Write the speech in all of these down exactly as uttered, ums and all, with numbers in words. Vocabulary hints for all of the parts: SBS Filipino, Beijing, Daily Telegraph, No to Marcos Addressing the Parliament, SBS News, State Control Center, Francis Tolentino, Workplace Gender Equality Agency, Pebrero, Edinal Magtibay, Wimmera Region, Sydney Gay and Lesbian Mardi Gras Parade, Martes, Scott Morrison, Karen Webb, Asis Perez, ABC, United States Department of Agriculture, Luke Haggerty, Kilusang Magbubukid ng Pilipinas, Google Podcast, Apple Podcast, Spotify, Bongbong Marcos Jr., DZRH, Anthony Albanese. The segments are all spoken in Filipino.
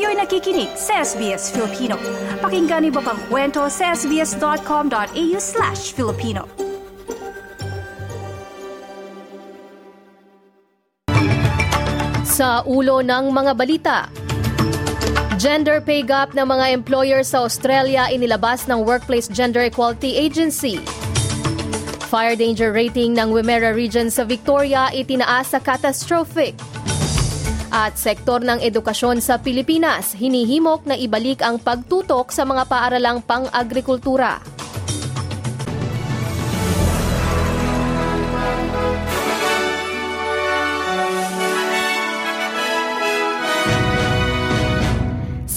Kayo'y nakikinig sa S B S Filipino. Pakinggan niyo pa ang kwento sa sbs.com.au slash Filipino. Sa ulo ng mga balita, gender pay gap ng mga employer sa Australia inilabas ng Workplace Gender Equality Agency. Fire danger rating ng Wimmera Region sa Victoria itinaas sa catastrophic. At sektor ng edukasyon sa Pilipinas, hinihimok na ibalik ang pagtutok sa mga paaralang pang-agrikultura.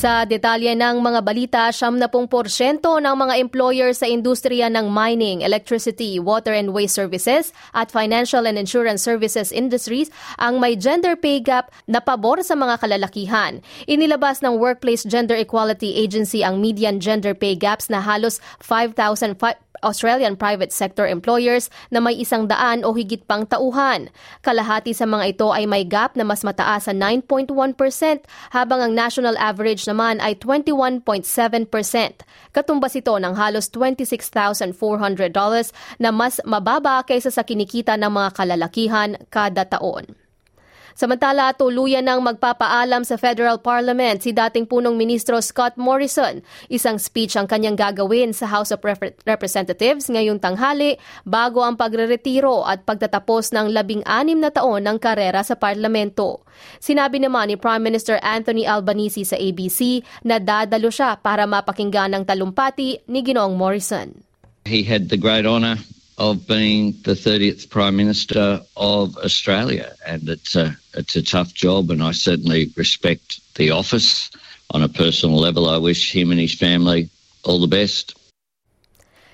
Sa detalye ng mga balita, seventy percent ng mga employer sa industriya ng mining, electricity, water and waste services at financial and insurance services industries ang may gender pay gap na pabor sa mga kalalakihan. Inilabas ng Workplace Gender Equality Agency ang median gender pay gaps na halos five thousand Australian private sector employers na may isang daan o higit pang tauhan. Kalahati sa mga ito ay may gap na mas mataas sa nine point one percent, habang ang national average naman ay twenty-one point seven percent. Katumbas ito ng halos twenty-six thousand four hundred dollars na mas mababa kaysa sa kinikita ng mga kalalakihan kada taon. Samantala, tuluyan ng magpapaalam sa Federal Parliament si dating punong ministro Scott Morrison. Isang speech ang kanyang gagawin sa House of Representatives ngayong tanghali bago ang pagreretiro at pagtatapos ng labing anim na taon ng karera sa parlamento. Sinabi naman ni Prime Minister Anthony Albanese sa A B C na dadalo siya para mapakinggan ng talumpati ni Ginoong Morrison. He had the great honor of being the thirtieth Prime Minister of Australia, and it's a it's a tough job, and I certainly respect the office. On a personal level, I wish him and his family all the best.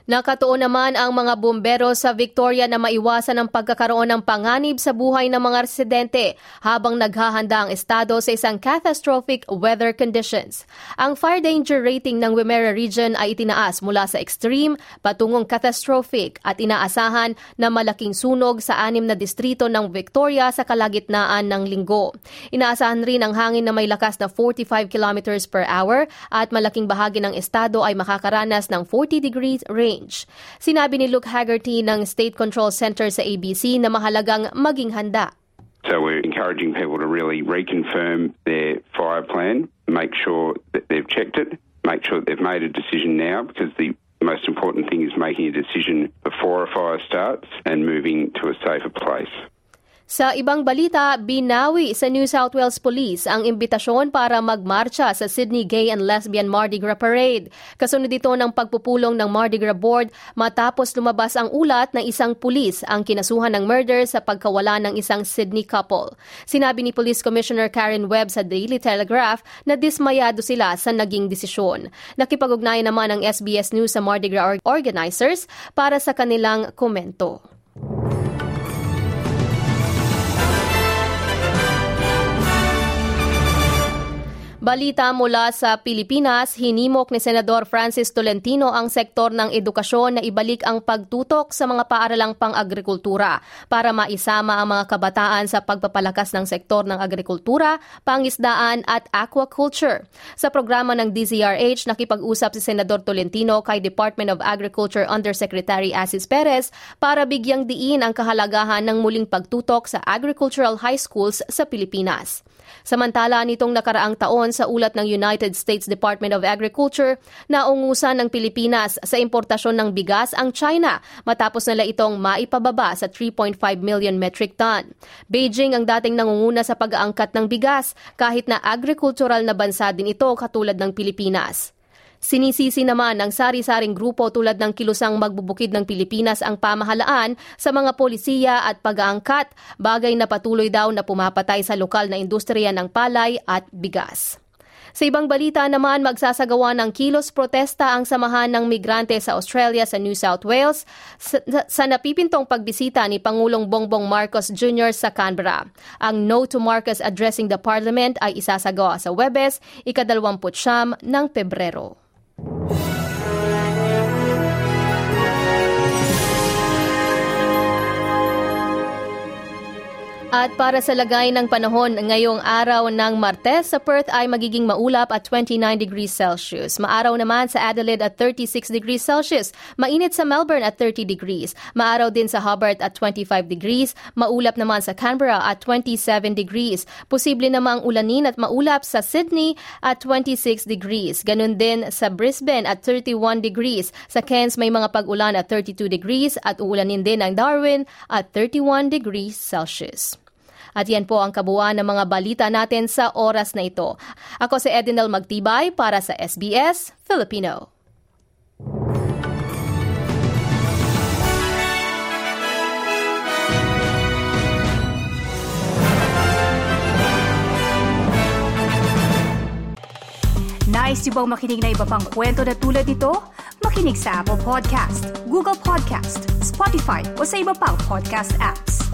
Nakatuon naman ang mga bumbero sa Victoria na maiwasan ang pagkakaroon ng panganib sa buhay ng mga residente habang naghahanda ang estado sa isang catastrophic weather conditions. Ang fire danger rating ng Wimmera Region ay itinaas mula sa extreme patungong catastrophic at inaasahan na malaking sunog sa anim na distrito ng Victoria sa kalagitnaan ng linggo. Inaasahan rin ang hangin na may lakas na forty-five kilometers per hour at malaking bahagi ng estado ay makakaranas ng forty degrees range. Sinabi ni Luke Haggerty ng State Control Center sa A B C na mahalagang maging handa. So we're encouraging people to really reconfirm their fire plan, make sure that they've checked it, make sure that they've made a decision now, because the most important thing is making a decision before a fire starts and moving to a safer place. Sa ibang balita, binawi sa New South Wales Police ang imbitasyon para magmarcha sa Sydney Gay and Lesbian Mardi Gras Parade. Kasunod dito ng pagpupulong ng Mardi Gras Board matapos lumabas ang ulat na isang pulis ang kinasuhan ng murder sa pagkawala ng isang Sydney couple. Sinabi ni Police Commissioner Karen Webb sa Daily Telegraph na dismayado sila sa naging desisyon. Nakipag-ugnayan naman ang S B S News sa Mardi Gras organizers para sa kanilang komento. Balita mula sa Pilipinas, hinimok ni Senador Francis Tolentino ang sektor ng edukasyon na ibalik ang pagtutok sa mga paaralang pang-agrikultura para maisama ang mga kabataan sa pagpapalakas ng sektor ng agrikultura, pangisdaan at aquaculture. Sa programa ng D Z R H, nakipag-usap si Senador Tolentino kay Department of Agriculture Undersecretary Asis Perez para bigyang diin ang kahalagahan ng muling pagtutok sa agricultural high schools sa Pilipinas. Samantala, nitong nakaraang taon sa ulat ng United States Department of Agriculture, naungusan ng Pilipinas sa importasyon ng bigas ang China matapos nila itong maipababa sa three point five million metric ton. Beijing ang dating nangunguna sa pag-aangkat ng bigas kahit na agricultural na bansa din ito katulad ng Pilipinas. Sinisisi naman ng sari-saring grupo tulad ng Kilusang Magbubukid ng Pilipinas ang pamahalaan sa mga polisiya at pag-aangkat, bagay na patuloy daw na pumapatay sa lokal na industriya ng palay at bigas. Sa ibang balita naman, magsasagawa ng kilos protesta ang samahan ng migrante sa Australia sa New South Wales sa, sa napipintong pagbisita ni Pangulong Bongbong Marcos Junior sa Canberra. Ang No to Marcos Addressing the Parliament ay isasagawa sa Webes, ikadalwamput siyam ng Pebrero. At para sa lagay ng panahon ngayong araw ng Martes, sa Perth ay magiging maulap at twenty-nine degrees Celsius. Maaraw naman sa Adelaide at thirty-six degrees Celsius. Mainit sa Melbourne at thirty degrees. Maaraw din sa Hobart at twenty-five degrees. Maulap naman sa Canberra at twenty-seven degrees. Posible namang ulanin at maulap sa Sydney at twenty-six degrees. Ganun din sa Brisbane at thirty-one degrees. Sa Cairns may mga pag-ulan at thirty-two degrees at uulanin din ang Darwin at thirty-one degrees Celsius. At yan po ang kabuuan ng mga balita natin sa oras na ito. Ako si Edinal Magtibay para sa S B S Filipino. Nice yung bang makinig na iba pang kwento na tulad ito? Makinig sa Apple Podcast, Google Podcast, Spotify o sa iba pang podcast apps.